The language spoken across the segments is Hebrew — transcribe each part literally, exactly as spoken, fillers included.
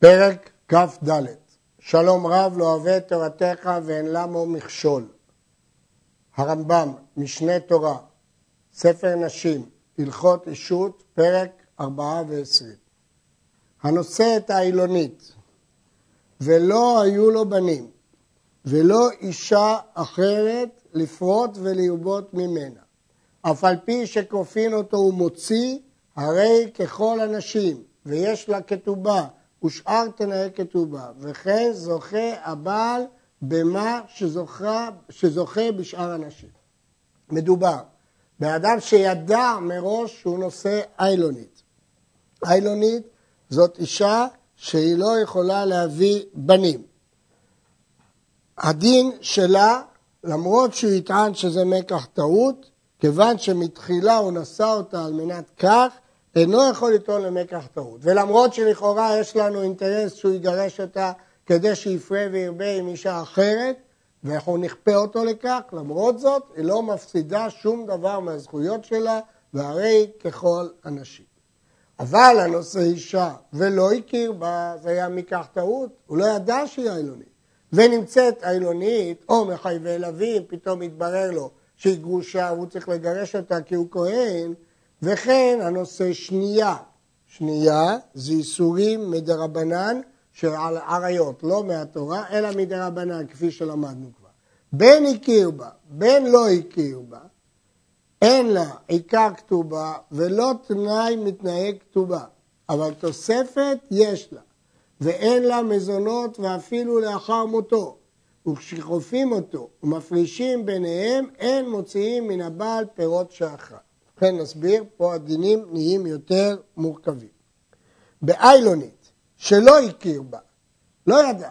פרק כ"ד. שלום רב לא אוהב תורתך ואין למו מכשול. הרמב"ם, משנה תורה, ספר נשים, הלכות אישות, פרק ארבע ועשרים. הנושא את העילונית, ולא היו לו בנים, ולא אישה אחרת לפרות וליובות ממנה. אף על פי שכופין אותו הוא מוציא, הרי ככל הנשים, ויש לה כתובה, ושאר תנאי כתובה, וכן זוכה הבעל במה שזוכה, שזוכה בשאר הנשים. מדובר באדם שידע מראש שהוא נושא איילונית. איילונית זאת אישה שהיא לא יכולה להביא בנים. הדין שלה, למרות שהוא יטען שזה מקח טעות, כיוון שמתחילה הוא נשא אותה על מנת כך, אינו יכול לטעון למקח טעות. ולמרות שלכאורה יש לנו אינטרס שהוא יגרש אותה כדי שיפרה וירבה עם אישה אחרת, ואנחנו נכפה אותו לכך, למרות זאת, היא לא מפסידה שום דבר מהזכויות שלה, והרי ככל הנשים. אבל הנושא אישה ולא הכיר בה, זה היה מקח טעות, הוא לא ידע שהיא אילונית. ונמצאת אילונית, או מחייבי אלבים, פתאום מתברר לו שהיא גרושה, והוא צריך לגרש אותה כי הוא כהן, וכן הנושא שנייה, שנייה זה איסורים מדרבנן של עריות, לא מהתורה, אלא מדרבנן, כפי שלמדנו כבר. בין הכיר בה, בין לא הכיר בה, אין לה עיקר כתובה ולא תנאי מתנאי כתובה, אבל תוספת יש לה, ואין לה מזונות ואפילו לאחר מותו, וכשחופים אותו ומפרישים ביניהם, אין מוציאים מן הבעל פירות שאחר. כן, נסביר, פה הדינים נהיים יותר מורכבים. באיילונית, שלא הכיר בה, לא ידע.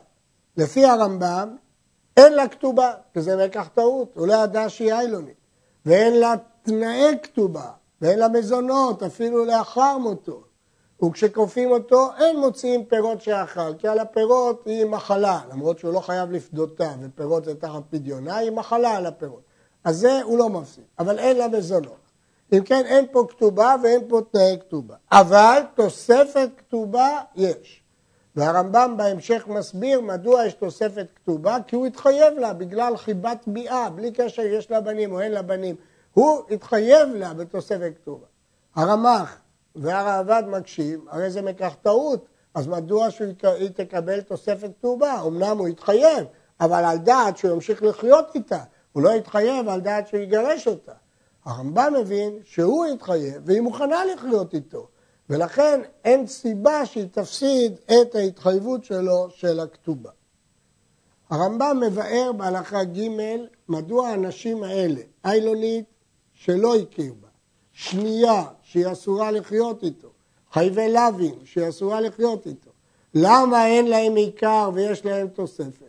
לפי הרמב"ם, אין לה כתובה, כי זה מקח טעות, הוא לא ידע שהיא איילונית. ואין לה תנאי כתובה, ואין לה מזונות, אפילו לאחר מותו. וכשכופים אותו, אין מוציאים פירות שאחר, כי על הפירות היא מחלה, למרות שהוא לא חייב לפדותה, ופירות זה תחת פדיונה, היא מחלה על הפירות. אז זה הוא לא מפסיד, אבל אין לה מזונות. אם כן, אין פה כתובה ואין פה תנאי כתובה. אבל תוספת כתובה יש. והרמב"ם בהמשך מסביר מדוע יש תוספת כתובה, כי הוא התחייב לה בגלל חיבת ביאה, בלי קשר יש לה בנים או אין לה בנים. הוא התחייב לה בתוספת כתובה. הרמ"ח והרעב"ד מקשים, הרי זה מקח טעות, אז מדוע שהיא תקבל תוספת כתובה? אמנם הוא התחייב, אבל על דעת שהוא ימשיך לחיות איתה. הוא לא התחייב על דעת שהוא יגרש אותה. הרמב"ם מבין שהוא התחייב והיא מוכנה לחיות איתו, ולכן אין סיבה שהיא תפסיד את ההתחייבות שלו של הכתובה. הרמב"ם מבאר בהלכה ג' מדוע הנשים האלה, איילונית שלא הכיר בה, שנייה שהיא אסורה לחיות איתו, חייבי לוין שהיא אסורה לחיות איתו, למה אין להם עיקר ויש להם תוספת?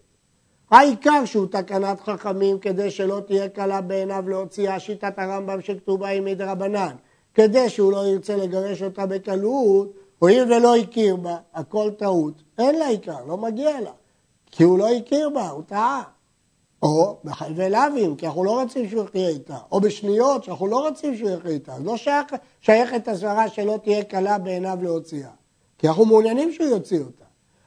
העיקר שהוא תקנת חכמים כדי שלא תהיה קלה בעיניו להוציאה, שיטת הרמב"ם שכתובה היא מדרבנן, כדי שהוא לא ירצה לגרש אותה בקלות, הואיל ולא הכיר בה, הכל טעות, אין לה עיקר, לא מגיע לה, כי הוא לא הכיר בה, הוא טעה. או בחייבי לוים, כי אנחנו לא רצים שהוא יחיה איתה, או בשניות שאנחנו לא רצים שהוא יחיה איתה, אז לא שייך, שייך את הסברה שלא תהיה קלה בעיניו להוציאה, כי אנחנו מעוניינים שהוא יוציא אותה.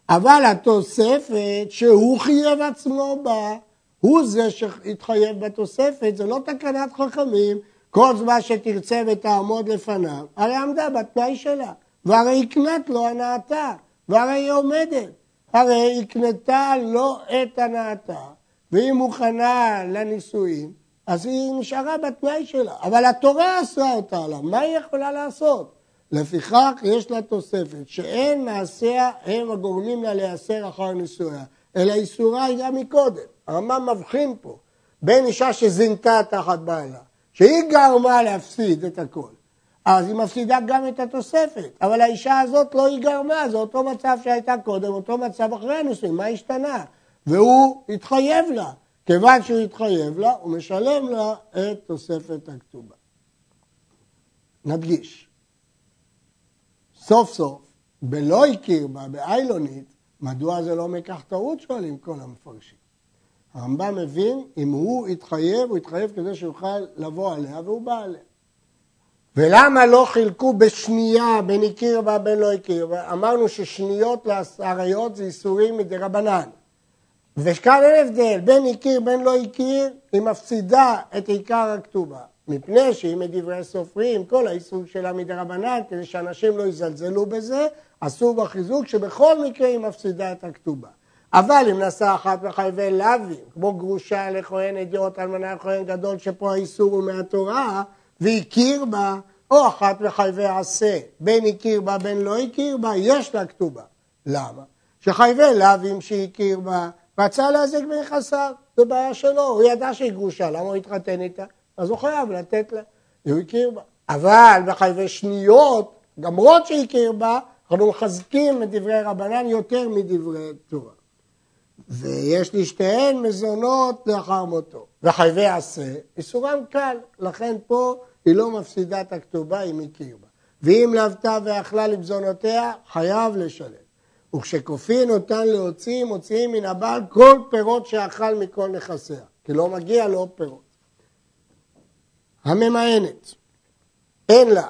אבל התוספת שהוא חייב עצמו בה, הוא זה שהתחייב בתוספת, זה לא תקנת חכמים, כל זמן שתרצה ותעמוד לפניו, הרי עמדה בתנאי שלה, והרי הקנת לו הנאתה, והרי היא עומדת, הרי הקנתה לו את הנאתה, והיא מוכנה לנישואים, אז היא נשארה בתנאי שלה, אבל התורה עשה אותה לה, מה היא יכולה לעשות? לפיכך יש לה תוספת שאין מעשיה הם הגורמים לה להיאסר אחר נישואיה, אלא איסורה היא גם מקודם. הרמב"ם מבחין פה בין אישה שזינתה תחת בעלה, שהיא גרמה להפסיד את הכל, אז היא מפסידה גם את התוספת, אבל האישה הזאת לא היא גרמה, זה אותו מצב שהייתה קודם, אותו מצב אחרי הנישואים, מה השתנה? והוא התחייב לה, כיוון שהוא התחייב לה, הוא משלם לה את תוספת הכתובה. נדגיש. סוף סוף, בלא הכיר בה, באיילונית, מדוע זה לא מקח טעות, שואלים כל המפרשים. הרמב"ם מבין, אם הוא התחייב, הוא התחייב כדי שיוכל לבוא עליה והוא בא עליה. ולמה לא חילקו בשנייה בין הכירה ובין לא הכירה? אמרנו ששניות לעריות זה איסורים מדי רבנן. וכאן אין הבדל, בין הכיר בין לא הכיר, היא מפסידה את עיקר הכתובה. מפני שהיא מדברי סופרים, כל העיסוק שלה מדי רבנן, כדי שאנשים לא יזלזלו בזה, עשו בחיזוק שבכל מקרה היא מפסידה את הכתובה. אבל אם נשא אחת מחייבי לוי, כמו גרושה לכהן, הדיוט אלמנה לכהן גדול, שפה האיסור הוא מהתורה, והכיר בה, או אחת מחייבי עשה, בין הכיר בה, בין לא הכיר בה, יש לה כתובה. למה? שחייבי לוי שהכיר בה, רצה להזיק בנכסיו, זה בעיה שלו, הוא ידע שהיא גרושה, למה הוא התחתן איתה? אז הוא חייב לתת לה, הוא הכיר בה. אבל בחייבי שניות, למרות שהכיר בה, אנחנו מחזקים את דברי רבנן יותר מדברי תורה. ויש לשתיהן מזונות לאחר מותו. וחייבי עשה, איסורם קל, לכן פה היא לא מפסידה את הכתובה, אם הכיר בה. ואם לבתה ואכלה לבזונותיה, חייב לשלם. וכשכופין אותן להוציא, מוציאים מן הבעל כל פירות שאכל מכל נכסיה, כי לא מגיע לו פירות. הממאנת, אין לה.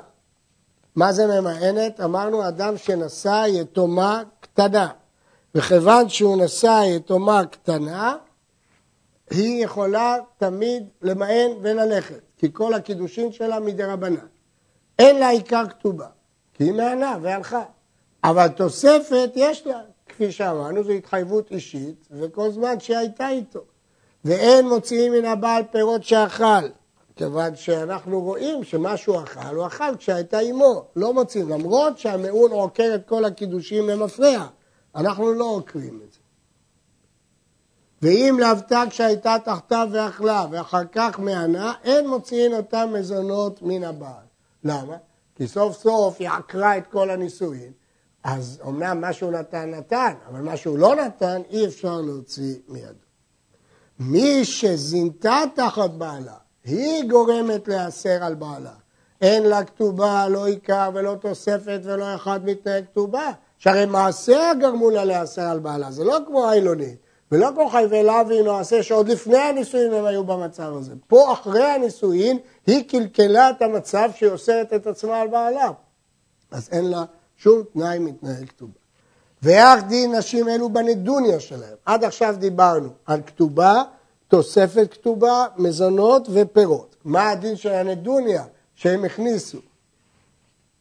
מה זה ממאנת? אמרנו, אדם שנשא יתומה קטנה, וכיוון שהוא נשא יתומה קטנה, היא יכולה תמיד למען וללכת, כי כל הקידושין שלה מדרבנן. אין לה עיקר כתובה, כי היא מענה והלכה. אבל תוספת יש לה, כפי שאמרנו, זו התחייבות אישית, וכל זמן שהייתה איתו. ואין מוציאים מן הבעל פירות שאכל, כיוון שאנחנו רואים שמשהו אכל, הוא אכל כשהייתה עמו, לא מוציאים, למרות שהמעון עוקר את כל הקידושים למפרע, אנחנו לא עוקרים את זה. ואם לבתה כשהייתה תחתיו ואכלה, ואחר כך מענה, אין מוציאים אותם מזונות מן הבעל. למה? כי סוף סוף היא עקרה את כל הנישואים, אז אומנם מה שהוא נתן נתן, אבל מה שהוא לא נתן אי אפשר להוציא מידו. מי שזינתה תחת בעלה, היא גורמת להסר על בעלה. אין לה כתובה, לא עיקר ולא תוספת ולא אחד מתנאי כתובה. שהרי מעשיה גרמו לה להסר על בעלה, זה לא כמו העילונית, ולא כמו חייבי לוי נועשה שעוד לפני הנישואים הם היו במצב הזה. פה אחרי הנישואים היא קלקלה את המצב שהיא אוסרת את עצמה על בעלה. אז אין לה שום תנאי מתנהל כתובה. ואיך דין נשים אלו בנדוניה שלהם? עד עכשיו דיברנו על כתובה, תוספת כתובה, מזונות ופירות. מה הדין של הנדוניה שהם הכניסו?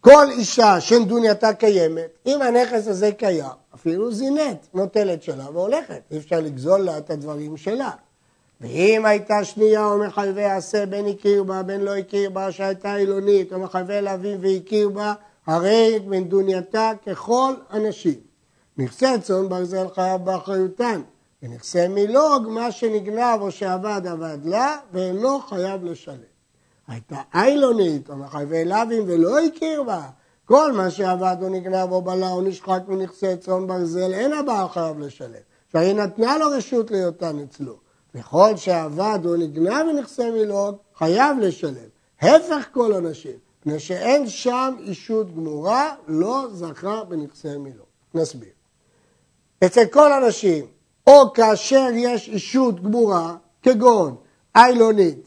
כל אישה שנדונייתה קיימת, אם הנכס הזה קיים, אפילו זינית נוטלת שלה והולכת. אי אפשר לגזול לה את הדברים שלה. ואם הייתה שנייה או מחייבי עשה בין הכיר בה, בין לא הכיר בה, שהייתה אילונית או מחייבי לוי והכיר בה, הרי מנדונייתה ככל אנשים. נכסי צאן ברזל חייב באחריותן, ונכסי מילוג מה שנגנב או שעבד עבד לה, ואינו חייב לשלם. הייתה איילונית או מחייבי לוים ולא הכיר בה, כל מה שעבד או נגנב או בלה או נשחק מנכסי צאן ברזל, אין הבעל חייב לשלם. שהיא נתנה לו רשות להיותן אצלו. וכל שעבד או נגנב מנכסי מילוג, חייב לשלם. הפך כל אנשים. מפני שאין שם אישות גמורה, לא זכה בנכסי מילוג. נסביר. אצל כל אנשים, או כאשר יש אישות גמורה, כגון איילונית,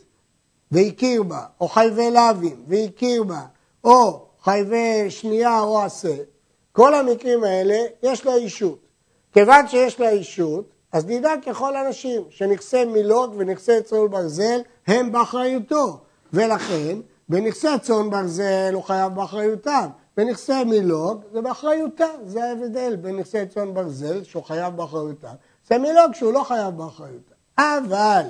והכיר בה, או חייבי לוים, והכיר בה, או חייבי שנייה או עשה, כל המקרים האלה יש לה אישות. כיוון שיש לה אישות, אז נדע ככל אנשים, שנכסי מילוג ונכסי צאן ברזל, הם באחריותו, ולכן, בנכסי צאן ברזל הוא חייב באחריותם, בנכסי מילוג זה באחריותם, זה ההבדל, בנכסי צאן ברזל שהוא חייב באחריותם, זה מילוג שהוא לא חייב באחריותם. אבל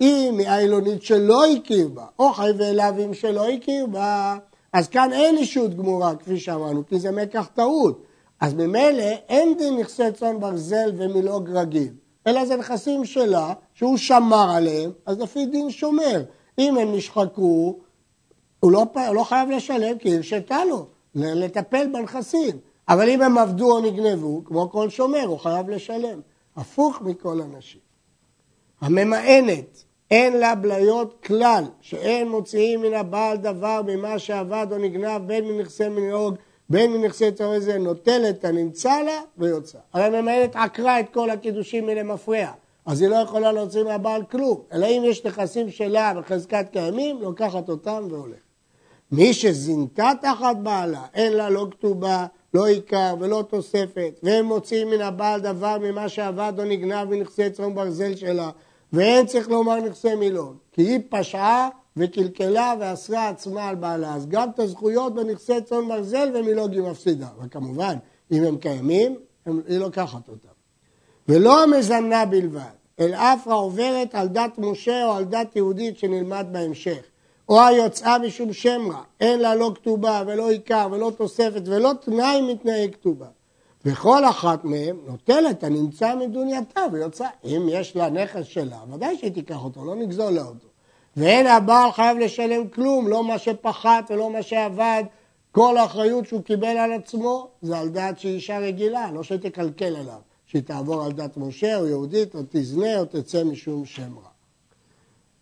אם היא העילונית שלא הכיר בה, או חייבי לוים שלא הכיר בה, אז כאן אין אישות גמורה כפי שאמרנו, כי זה מקח טעות. אז ממילא אין דין נכסי צאן ברזל ומילוג רגיל, אלא זה נכסים שלה שהוא שמר עליהם, אז לפי דין שומר, אם הם נשחקו, הוא לא, לא חייב לשלם כי הרשתה לו לטפל בנכסים. אבל אם הם עבדו או נגנבו, כמו כל שומר, הוא חייב לשלם. הפוך מכל אנשים. הממאנת, אין לה בליות כלל, שאין מוציאים מן הבעל דבר ממה שעבד או נגנב, בין מנכסי מילוג, בין מנכסי צאן ברזל, נוטלת, הנמצא לה ויוצא. אבל הממאנת עקרה את כל הקידושים מן המפרע. אז היא לא יכולה להוציא מהבעל כלום, אלא אם יש נכסים שלה בחזקת קיימים, לוקחת אותם והולך. מי שזינתה תחת בעלה, אין לה לא כתובה, לא עיקר ולא תוספת, והם מוצאים מן הבעל דבר ממה שעבד או נגנב ונכסי צאן ברזל שלה, ואין צריך לומר נכסי מילון, כי היא פשעה וקלקלה ואסרה עצמה על בעלה, אז גם את הזכויות בנכסי צאן ברזל ומילוג היא מפסידה, וכמובן, אם הם קיימים, היא לוקחת אותם. ולא המזמנה בלבד, אל אף העוברת על דת משה או על דת יהודית שנלמד בהמשך, או היוצאה משום שם רע, אין לה לא כתובה ולא עיקר ולא תוספת ולא תנאי מתנאי כתובה. וכל אחת מהם נוטלת הנמצא מדונייתה ויוצאה. אם יש לה נכס שלה, ודאי שהיא תיקח אותו, לא נגזול לה אותו. ואין הבעל חייב לשלם כלום, לא מה שפחת ולא מה שעבד, כל האחריות שהוא קיבל על עצמו זה על דעת שהיא אישה רגילה, לא שתקלקל עליו, שהיא תעבור על דת משה או יהודית או תזנה או תצא משום שם רע.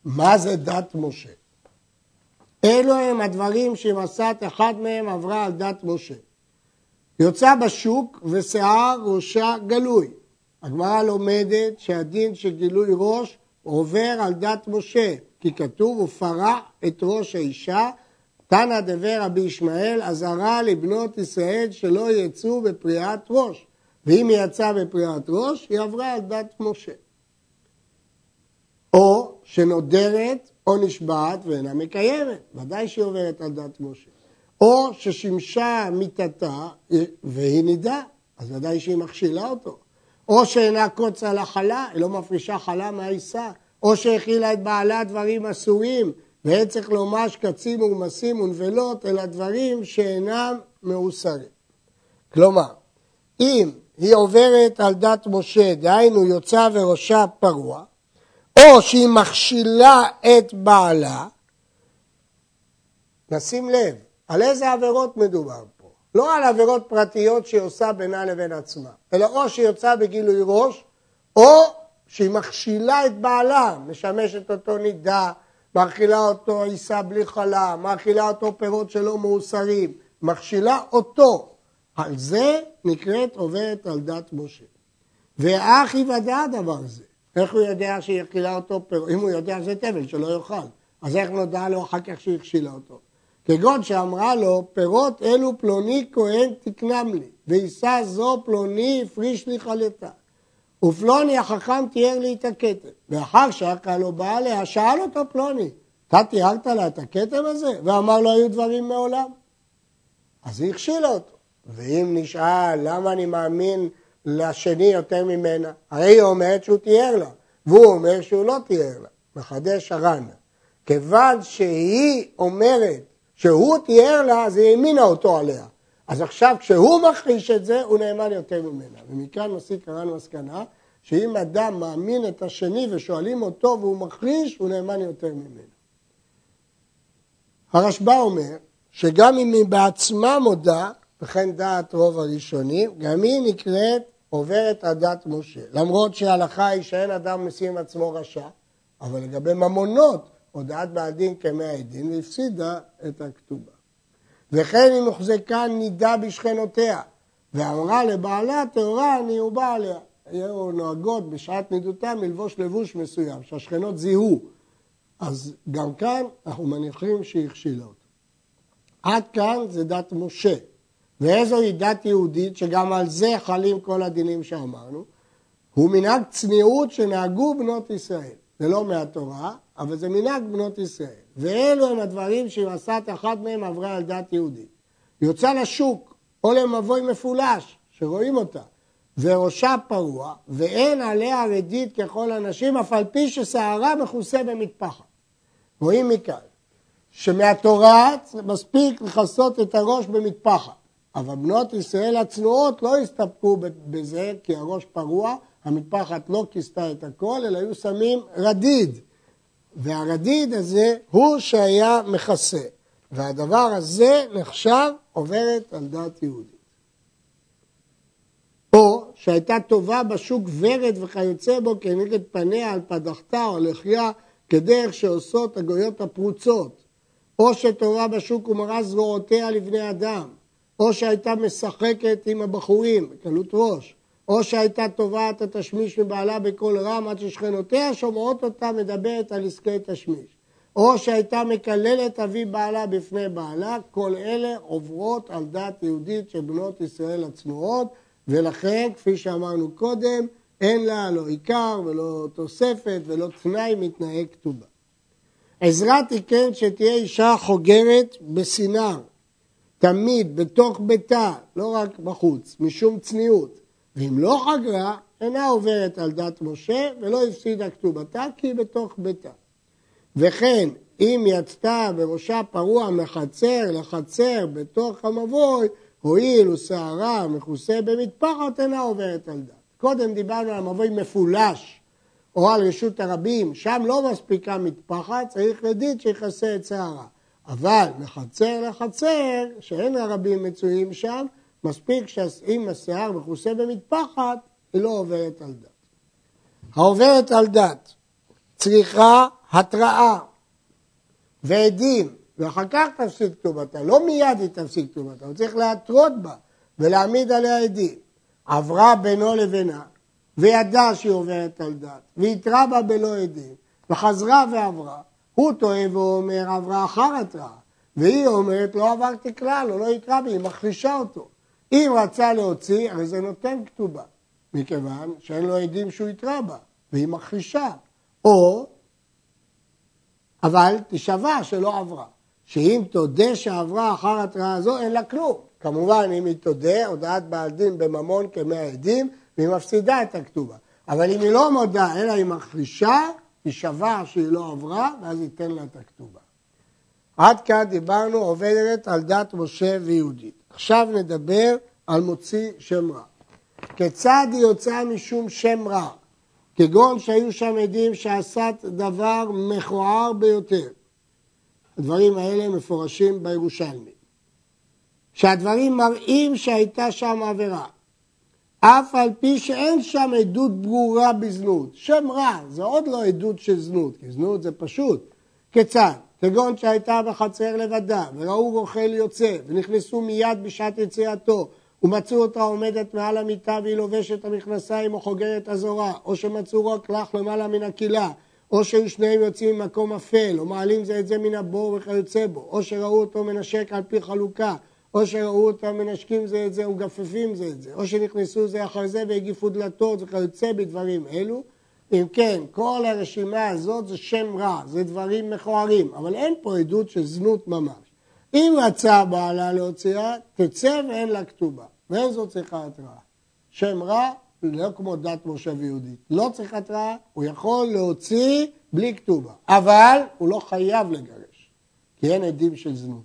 מה זה דת משה? אלו הם הדברים שמסעת אחד מהם עברה על דת משה. יוצא בשוק ושיער ראשה גלוי. הגמרא לומדת שהדין שגילוי ראש עובר על דת משה, כי כתוב ופרע את ראש האישה, תנא דבר רבי ישמעאל, אזהרה לבנות ישראל שלא יצאו בפריעת ראש. ואם היא יצאה בפריעת ראש, היא עברה על דת משה. או שנודרת או נשבעת ואינה מקיימת, ודאי שהיא עוברת על דת משה. או ששימשה מיתתה והיא נידה, אז ודאי שהיא מכשילה אותו. או שאינה קוצה לחלה, היא לא מפרישה חלה מהעיסה. או שהכילה את בעלה דברים אסורים, ואין צריך לומר שקצים ומסים ונבלות, אלא דברים שאינם מאוסרים. כלומר, אם היא עוברת על דת משה, דהיינו יוצא וראשה פרוע, או שהיא מכשילה את בעלה, נשים לב, על איזה עבירות מדובר פה? לא על עבירות פרטיות שהיא עושה בינה לבין עצמה, אלא או שהיא יוצאה בגילוי ראש, או שהיא מכשילה את בעלה, משמשת אותו נידה, מאכילה אותו עיסה בלי חלה, מאכילה אותו פירות שלא מאוסרים, מכשילה אותו. על זה נקראת עוברת על דת משה. ואך יוודע הדבר זה. איך הוא יודע שהיא הכילה אותו פירות? אם הוא יודע זה תבל שלא יאכל. אז איך נודע לו אחר כך שהיא הכשילה אותו? כגון שאמרה לו, פירות אלו פלוני כהן תקנם לי, ועיסה זו פלוני הפריש לי חלתה. ופלוני החכם תיאר לי את הכתם. ואחר שהקרא לו בעליה, שאל אותו פלוני, אתה תיארת לה את הכתם הזה? ואמר לו, היו דברים מעולם. אז היא הכשילה אותו. ואם נשאל, למה אני מאמין לשני יותר ממנה? הרי היא אומרת שהוא תיאר לה, והוא אומר שהוא לא תיאר לה. מחדש הר"ן. כיוון שהיא אומרת שהוא תיאר לה, אז היא האמינה אותו עליה. אז עכשיו כשהוא מכחיש את זה, הוא נאמן יותר ממנה. ומכאן מסיק הר"ן מסקנה, שאם אדם מאמין את השני ושואלים אותו והוא מכחיש, הוא נאמן יותר ממנה. הרשב"א אומר, שגם אם היא בעצמה מודה, וכן דעת רוב הראשונים, גם היא נקראת עוברת על דת משה. למרות שההלכה היא שאין אדם משים עצמו רשע, אבל לגבי ממונות, הודעת בעדין כמאה עדין, והפסידה את הכתובה. וכן היא מוחזקה נידה בשכנותיה, ואמרה לבעלה, תאורה אני ובא עליה. היו נוהגות בשעת נידותה מלבוש לבוש מסוים, שהשכנות זיהו. אז גם כאן אנחנו מניחים שהיא הכשילה אותה. עד כאן זה דת משה. ואיזו היא דת יהודית שגם על זה חלים כל הדינים שאמרנו, הוא מנהג צניעות שנהגו בנות ישראל. זה לא מהתורה, אבל זה מנהג בנות ישראל. ואלו הם הדברים שמסעת אחת מהם עברה על דת יהודית. יוצא לשוק, או למבוי מפולש, שרואים אותה, וראשה פרוע, ואין עליה רדית ככל הנשים, אף על פי ששערה מכוסה במטפחת. רואים מכאן, שמהתורה מספיק לכסות את הראש במטפחת. אבל בנות ישראל הצנועות לא הסתפקו בזה, כי הראש פרוע, המטפחת לא כיסתה את הכל, אלא היו שמים רדיד. והרדיד הזה הוא שהיה מכסה. והדבר הזה נחשב עוברת על דת יהודית. או שהייתה טובה בשוק ורד וכיוצא בו כנגד פניה על פדחתה או לחיה, כדרך שעושות הגויות הפרוצות. או שטובה בשוק ומראה זרועותיה לבני אדם. או שהייתה משחקת עם הבחורים, קלות ראש, או שהייתה טובעת התשמיש מבעלה בכל רם, עד ששכנותיה שומעות אותה מדברת על עסקי תשמיש, או שהייתה מקללת אבי בעלה בפני בעלה, כל אלה עוברות על דת יהודית של בנות ישראל הצנועות, ולכן, כפי שאמרנו קודם, אין לה לא עיקר ולא תוספת ולא תנאי מתנאי כתובה. עזרא תיקן שתהיה אישה חוגרת בסינר, תמיד בתוך ביתה, לא רק בחוץ, משום צניעות. ואם לא חגרה, אינה עוברת על דת משה ולא הפסידה כתובתה, כי היא בתוך ביתה. וכן, אם יצתה בראשה פרוע מחצר לחצר בתוך המבוי, הועיל ושערה מכוסה במטפחת, אינה עוברת על דת. קודם דיברנו על מבוי מפולש, או על רשות הרבים, שם לא מספיקה מטפחת, צריך לדעת שיחסה את שערה. אבל מחצר לחצר, שאין הרבים מצויים שם, מספיק שאם השיער מכוסה במטפחת, היא לא עוברת על דת. העוברת על דת צריכה התראה ועדים, ואחר כך תפסיק כתובתה, לא מיד היא תפסיק כתובתה, הוא צריך להתרות בה ולהעמיד עליה עדים. עברה בינו לבינה, וידע שהיא עוברת על דת, והתרה בה בלא עדים, וחזרה ועברה, הוא טועה ואומר עברה אחר התראה, והיא אומרת לא עברתי כלל, או לא התרה בי, היא מחלישה אותו. אם רצה להוציא, הרי זה נותן כתובה, מכיוון שאין לו עדים שהוא התרה בה, והיא מחלישה, או אבל תשווה שלא עברה, שאם תודה שעברה אחר התראה הזו, אין לה כלום. כמובן, אם היא תודה, הודעת בעל דין בממון כמאה עדים, והיא מפסידה את הכתובה. אבל אם היא לא מודה, אלא היא מחלישה, תשווה שהיא לא עברה, ואז ייתן לה את הכתובה. עד כאן דיברנו עובדת על דת משה ויהודית. עכשיו נדבר על מוציא שם רע. כיצד היא יוצאה משום שם רע? כגון שהיו שם עדים שעשת דבר מכוער ביותר. הדברים האלה מפורשים בירושלמי. שהדברים מראים שהייתה שם עבירה. אף על פי שאין שם עדות ברורה בזנות. שם רע, זה עוד לא עדות של זנות, כי זנות זה פשוט. כיצד? כגון שהייתה בחצר לבדה, וראו רוכל יוצא, ונכנסו מיד בשעת יציאתו, ומצאו אותה עומדת מעל המיטה והיא לובשת המכנסיים או חוגרת הזורה, או שמצאו רק לך למעלה מן הקילה, או שהיו שניהם יוצאים ממקום אפל, או מעלים זה את זה מן הבור וכיוצא בו, או שראו אותו מנשק על פי חלוקה, או שראו אותם מנשקים זה את זה וגפפים זה את זה, או שנכנסו זה אחר זה והגיפו דלתות וכיוצא בדברים אלו. אם כן, כל הרשימה הזאת זה שם רע, זה דברים מכוערים, אבל אין פה עדות של זנות ממש. אם רצה בעלה להוציאה, תצא ואין לה כתובה. ואיזו צריכה התראה? שם רע, לא כמו דת משה ויהודית. לא צריך התראה, הוא יכול להוציא בלי כתובה. אבל הוא לא חייב לגרש, כי אין עדים של זנות.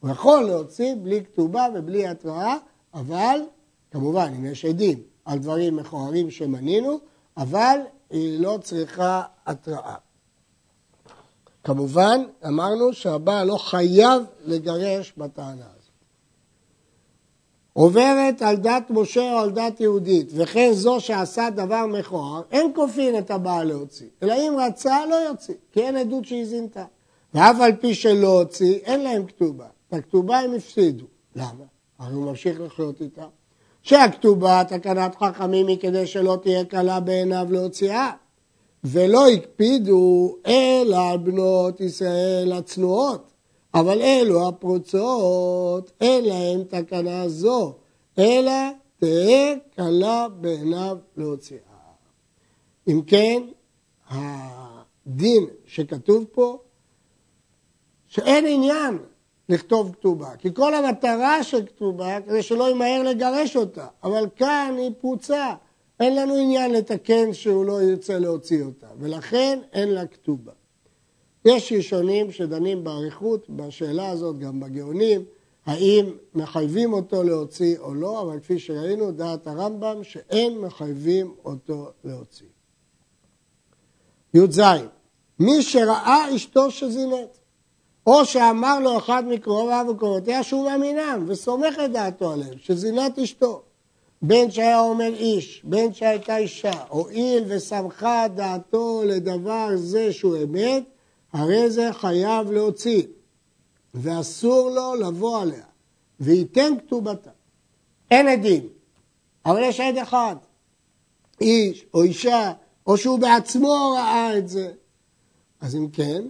הוא יכול להוציא בלי כתובה ובלי התראה, אבל כמובן, אם יש עדים על דברים מכוערים שמנינו, אבל היא לא צריכה התראה. כמובן, אמרנו שהבעל לא חייב לגרש בטענה הזאת. עוברת על דת משה או על דת יהודית, וכן זו שעשה דבר מכוער, אין כופין את הבעל להוציא, אלא אם רצה לא יוציא, כי אין עדות שהיא זינתה. ואף על פי שלא הוציא, אין להם כתובה. את הכתובה הם הפסידו. למה? הרי הוא ממשיך לחיות איתה. שהכתובה, תקנת חכמים היא כדי שלא תהיה קלה בעיניו להוציאה. ולא הקפידו אלא בנות ישראל הצנועות, אבל אלו הפרוצות, אין להם תקנה זו, אלא תהיה קלה בעיניו להוציאה. אם כן, הדין שכתוב פה, שאין עניין לכתוב כתובה, כי כל המטרה של כתובה כדי שלא ימהר לגרש אותה, אבל כאן היא פרוצה. אין לנו עניין לתקן שהוא לא ירצה להוציא אותה, ולכן אין לה כתובה. יש ראשונים שדנים בעריכות, בשאלה הזאת גם בגאונים, האם מחייבים אותו להוציא או לא, אבל כפי שראינו, דעת הרמב"ם שאין מחייבים אותו להוציא. י"ז, מי שראה אשתו שזינת, או שאמר לו אחד מקרוביו וקרובותיה שהוא מאמינם וסומך את דעתו עליהם, שזינת אשתו. בין שהיה אומר איש, בין שהייתה אישה, הועיל וסמכה דעתו לדבר זה שהוא אמת, הרי זה חייב להוציא, ואסור לו לבוא עליה, וייתן כתובתה. אין עדים, אבל יש עד אחד, איש או אישה, או שהוא בעצמו ראה את זה. אז אם כן,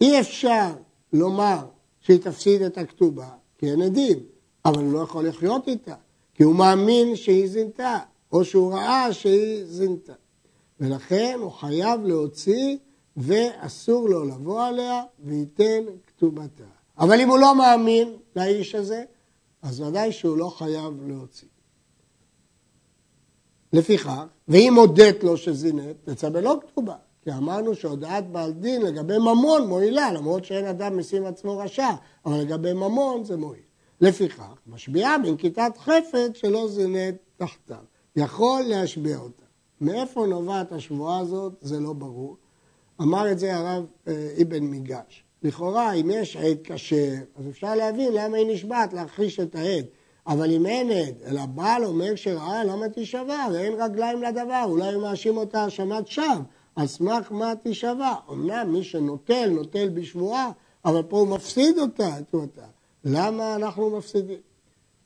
אי אפשר לומר שהיא תפסיד את הכתובה, כי אין עדים, אבל הוא לא יכול לחיות איתה, כי הוא מאמין שהיא זינתה, או שהוא ראה שהיא זינתה. ולכן הוא חייב להוציא, ואסור לו לבוא עליה, וייתן כתובתה. אבל אם הוא לא מאמין לאיש הזה, אז ודאי שהוא לא חייב להוציא. לפיכך, ואם הודית לו שזינת, תצווה לו כתובה. כי אמרנו שהודעת בעל דין לגבי ממון מועילה, למרות שאין אדם משים עצמו רשע, אבל לגבי ממון זה מועיל. לפיכך, משביעה בנקיטת חפץ שלא זינת תחתיו. יכול להשביע אותה. מאיפה נובעת השבועה הזאת, זה לא ברור. אמר את זה הרב אבן מיגש. לכאורה, אם יש עד כשר, אז אפשר להבין למה היא נשבעת להכחיש את העד. אבל אם אין עד, אלא בעל אומר שראה, למה תישבע? ואין רגליים לדבר, אולי הוא מאשים אותה האשמת שווא. אז סמך מה תישבע? אמנם מי שנוטל, נוטל בשבועה, אבל פה הוא מפסיד אותה. אותה. למה אנחנו מפסידים?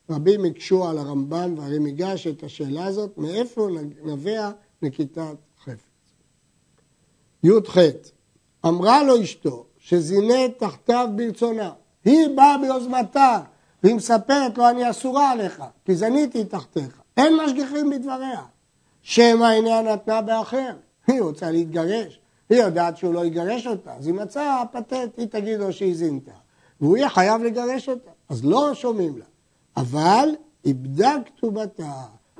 רבים הקשו על הרמב"ם והרי מיגש את השאלה הזאת, מאיפה נובע נקיטת חפץ. י"ח אמרה לו אשתו שזינת תחתיו ברצונה. היא באה ביוזמתה והיא מספרת לו אני אסורה עליך, כי זניתי תחתיך. אין משגיחים בדבריה. שמא עיניה נתנה באחר. היא רוצה להתגרש. היא יודעת שהוא לא יגרש אותה. אז היא מצאה פתט, היא תגיד לו שהיא זינתה. והוא יהיה חייב לגרש אותה. אז לא שומעים לה. אבל איבדה כתובתה,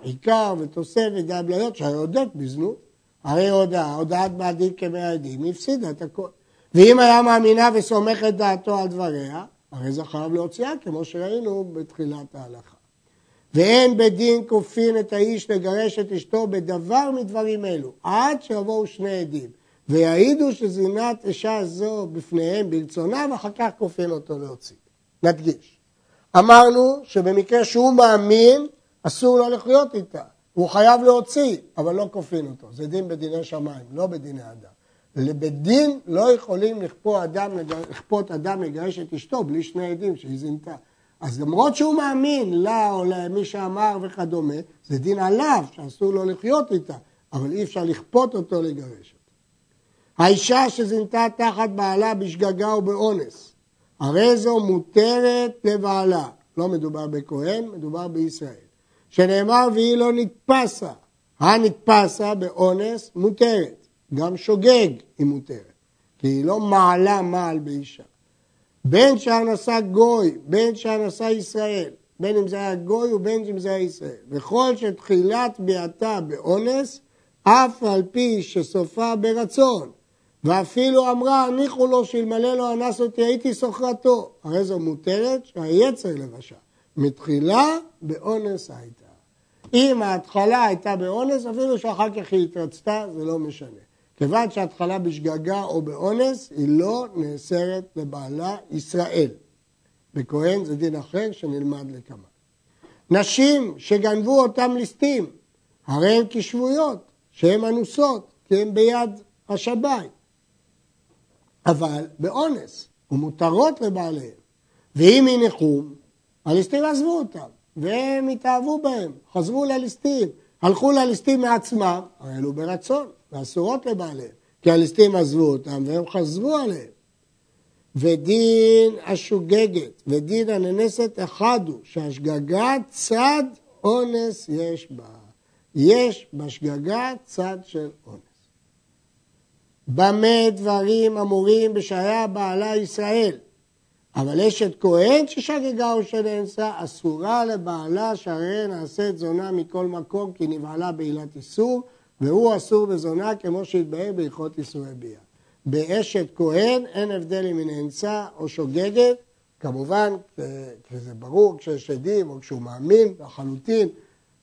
עיקר ותוספת הבליות שהיהודית בזנות, הרי הודעה, הודעת בעדית כמאה עדים, היא הפסידה את הכל. ואם היה מאמינה וסומכת דעתו על דבריה, הרי זה חייב להוציאה, כמו שראינו בתחילת ההלכה. ואין בדין כופין את האיש לגרש את אשתו בדבר מדברים אלו, עד שיבואו שני עדים, ויעידו שזינת אישה זו בפניהם ברצונה, ואחר כך כופין אותו להוציא. נדגיש. אמרנו שבמקרה שהוא מאמין, אסור לו לחיות איתה. הוא חייב להוציא, אבל לא כופין אותו. זה דין בדיני שמיים, לא בדיני אדם. לבדין לא יכולים לכפות אדם, לכפות אדם לגרש את אשתו בלי שני עדים שהיא זינתה. אז למרות שהוא מאמין לה או למי שאמר וכדומה, זה דין עליו שאסור לו לחיות איתה, אבל אי אפשר לכפות אותו לגרש. האישה שזינתה תחת בעלה בשגגה או באונס, הרי זו מותרת לבעלה, לא מדובר בכהן, מדובר בישראל, שנאמר והיא לא נתפסה, הנתפסה באונס מותרת, גם שוגג היא מותרת, כי היא לא מעלה מעל באישה. בין שהנשא גוי, בין שהנשא ישראל, בין אם זה היה גוי ובין אם זה היה ישראל, וכל שתחילת ביאתה באונס, אף על פי שסופה ברצון, ואפילו אמרה, הניחו לו שאלמלא לו אנס אותי, הייתי סוכרתו. הרי זו מותרת שהיצר לבשה. מתחילה באונס הייתה. אם ההתחלה הייתה באונס, אפילו שאחר כך היא התרצתה, זה לא משנה. כיוון שההתחלה בשגגה או באונס, היא לא נאסרת לבעלה ישראל. בכהן זה דין אחר שנלמד לכמה. נשים שגנבו אותם ליסטים, הרי הן כשבויות, שהן אנוסות, כי הן ביד השבאי. אבל באונס, ומותרות לבעליהם. ואם היא נחום, הליסטים עזבו אותם, והם התאהבו בהם, חזרו לליסטים, הלכו לליסטים מעצמם, הרי אלו ברצון, ואסורות לבעליהם, כי הליסטים עזבו אותם, והם חזרו עליהם. ודין השוגגת, ודין הננסת אחד הוא, שהשגגה צד אונס יש בה. יש בשגגה צד של אונס. במה דברים אמורים בשהיה בעלה ישראל, אבל אשת כהן ששגגה או שנאנסה אסורה לבעלה שהרי נעשית זונה מכל מקום כי נבעלה בעילת איסור, והוא אסור בזונה כמו שהתבהר בהלכות איסורי ביאה. באשת כהן אין הבדל אם היא נאנסה או שוגגת, כמובן שזה ברור כשיש עדים או כשהוא מאמין לחלוטין,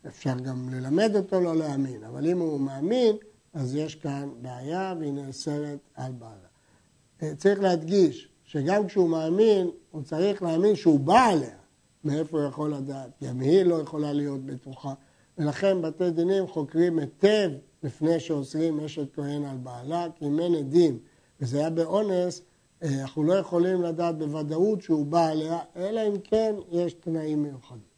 אפשר גם ללמד אותו לא להאמין, אבל אם הוא מאמין אז יש כאן בעיה והיא נאסרת על בעלה. צריך להדגיש שגם כשהוא מאמין, הוא צריך להאמין שהוא בא עליה. מאיפה הוא יכול לדעת? גם היא לא יכולה להיות בטוחה. ולכן בתי דינים חוקרים היטב לפני שאוסרים אשת כהן על בעלה, כי אם אין עדים, וזה היה באונס, אנחנו לא יכולים לדעת בוודאות שהוא בא עליה, אלא אם כן יש תנאים מיוחדים.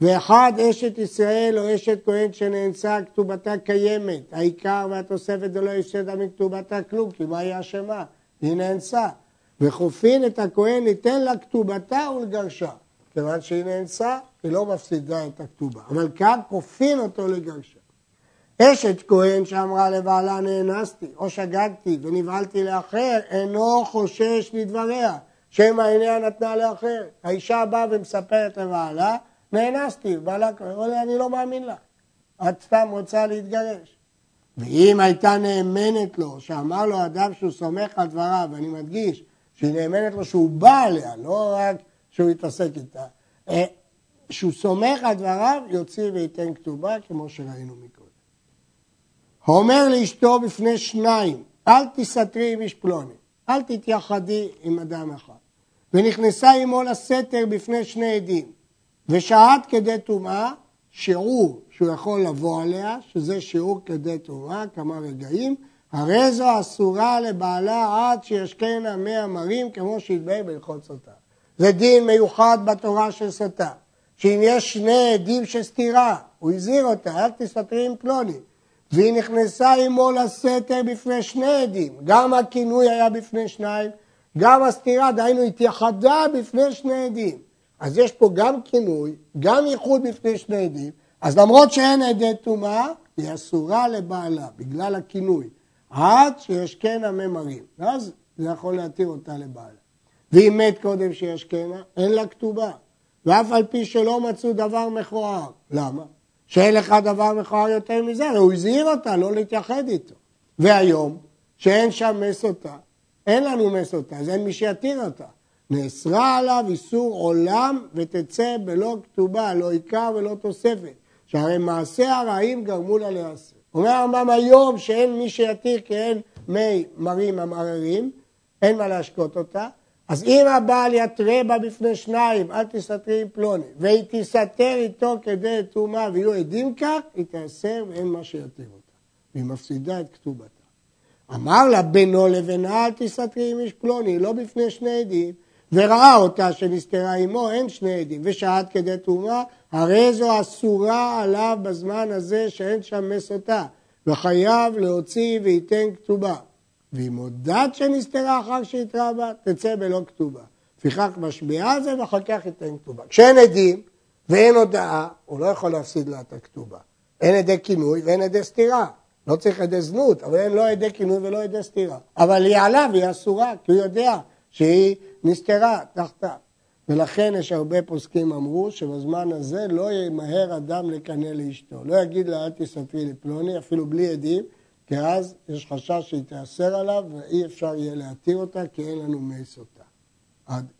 ואחד אשת ישראל או אשת כהן שנאנסה, כתובתה קיימת, העיקר והתוספת זה לא יפסד מכתובתה כלום, כי מה היא אשמה? היא נאנסה. וחופין את הכהן ניתן לה כתובתה ולגרשה, כיוון שהיא נאנסה, היא לא מפסידה את הכתובה, אבל כאן כופין אותו לגרשה. אשת כהן שאמרה לבעלה נאנסתי, או שגגתי ונבעלתי לאחר, אינו חושש לדבריה, שמא עיניה נתנה לאחר. האישה באה ומספרת לבעלה, נאנסתי, בעלה כהן, אני לא מאמין לה, את סתם רוצה להתגרש. ואם הייתה נאמנת לו, שאמר לו אדם שהוא סומך על דבריו, ואני מדגיש שהיא נאמנת לו שהוא בא אליה, לא רק שהוא יתעסק איתה, שהוא סומך על דבריו, יוציא וייתן כתובה, כמו שראינו מקודם. אומר לאשתו בפני שניים, אל תסתרי עם איש פלוני, אל תתייחדי עם אדם אחד. ונכנסה עמו לסתר בפני שני עדים, ושעת כדי טומאה, שיעור שהוא יכול לבוא עליה, שזה שיעור כדי טומאה, כמה רגעים, הרי זו אסורה לבעלה עד שישקנה מאה מרים, כמו שהתבהר בהלכות סוטה. זה דין מיוחד בתורה של סוטה, שאם יש שני עדים שסתירה, הוא הזהיר אותה, אל תסתתרי עם פלוני, והיא נכנסה עמו לסתר בפני שני עדים, גם הכינוי היה בפני שניים, גם הסתירה, דהיינו התייחדה בפני שני עדים. אז יש פה גם כינוי, גם ייחוד בפני שני עדים, אז למרות שאין עדי טומאה, היא אסורה לבעלה, בגלל הכינוי, עד שישקנה ממרים, אז זה יכול להתיר אותה לבעלה. והיא מת קודם שישקנה, אין לה כתובה, ואף על פי שלא מצאו דבר מכוער. למה? שאין לך דבר מכוער יותר מזה, הוא הזהיר אותה, לא להתייחד איתו. והיום, שאין שם מסותה, אין לנו מסותה, אז אין מי שיתיר אותה. נאסרה עליו איסור עולם ותצא בלא כתובה, לא עיקר ולא תוספת, שהרי מעשה הרעים גרמו לה להסר. אומר הרמב"ם היום שאין מי שיתיר כי אין מי מרים המערערים, אין מה להשקות אותה, אז אם הבעל יתרה בה בפני שניים, אל תסתרי עם פלוני, והיא תסתר איתו כדי טומאה ויהיו עדים כך, היא תאסר ואין מה שיתיר אותה, והיא מפסידה את כתובתה. אמר לה בינו לבינה, אל תסתרי עם איש פלוני, לא בפני שני עדים, וראה אותה שנסתרה עמו, אין שני עדים, ושעת כדי טומאה, הרי זו אסורה עליו בזמן הזה שאין שם מסותה, וחייב להוציא וייתן כתובה. ואם הודעת שנסתרה אחר שהתראה בה, תצא בלא כתובה. לפיכך משביעה זה ואחר כך ייתן כתובה. כשאין עדים ואין הודעה, הוא לא יכול להפסיד לה את הכתובה. אין עדי כינוי ואין עדי סתירה. לא צריך עדי זנות, אבל אין לא עדי כינוי ולא עדי סתירה. אבל היא עליו, היא אסורה, כי הוא יודע שהיא נסתרה תחתיו. ולכן יש הרבה פוסקים אמרו שבזמן הזה לא ימהר אדם לקנא לאשתו. לא יגיד לה אל תסתרי לפלוני, אפילו בלי עדים, כי אז יש חשש שהיא תאסר עליו ואי אפשר יהיה להתיר אותה כי אין לנו מייס אותה. עד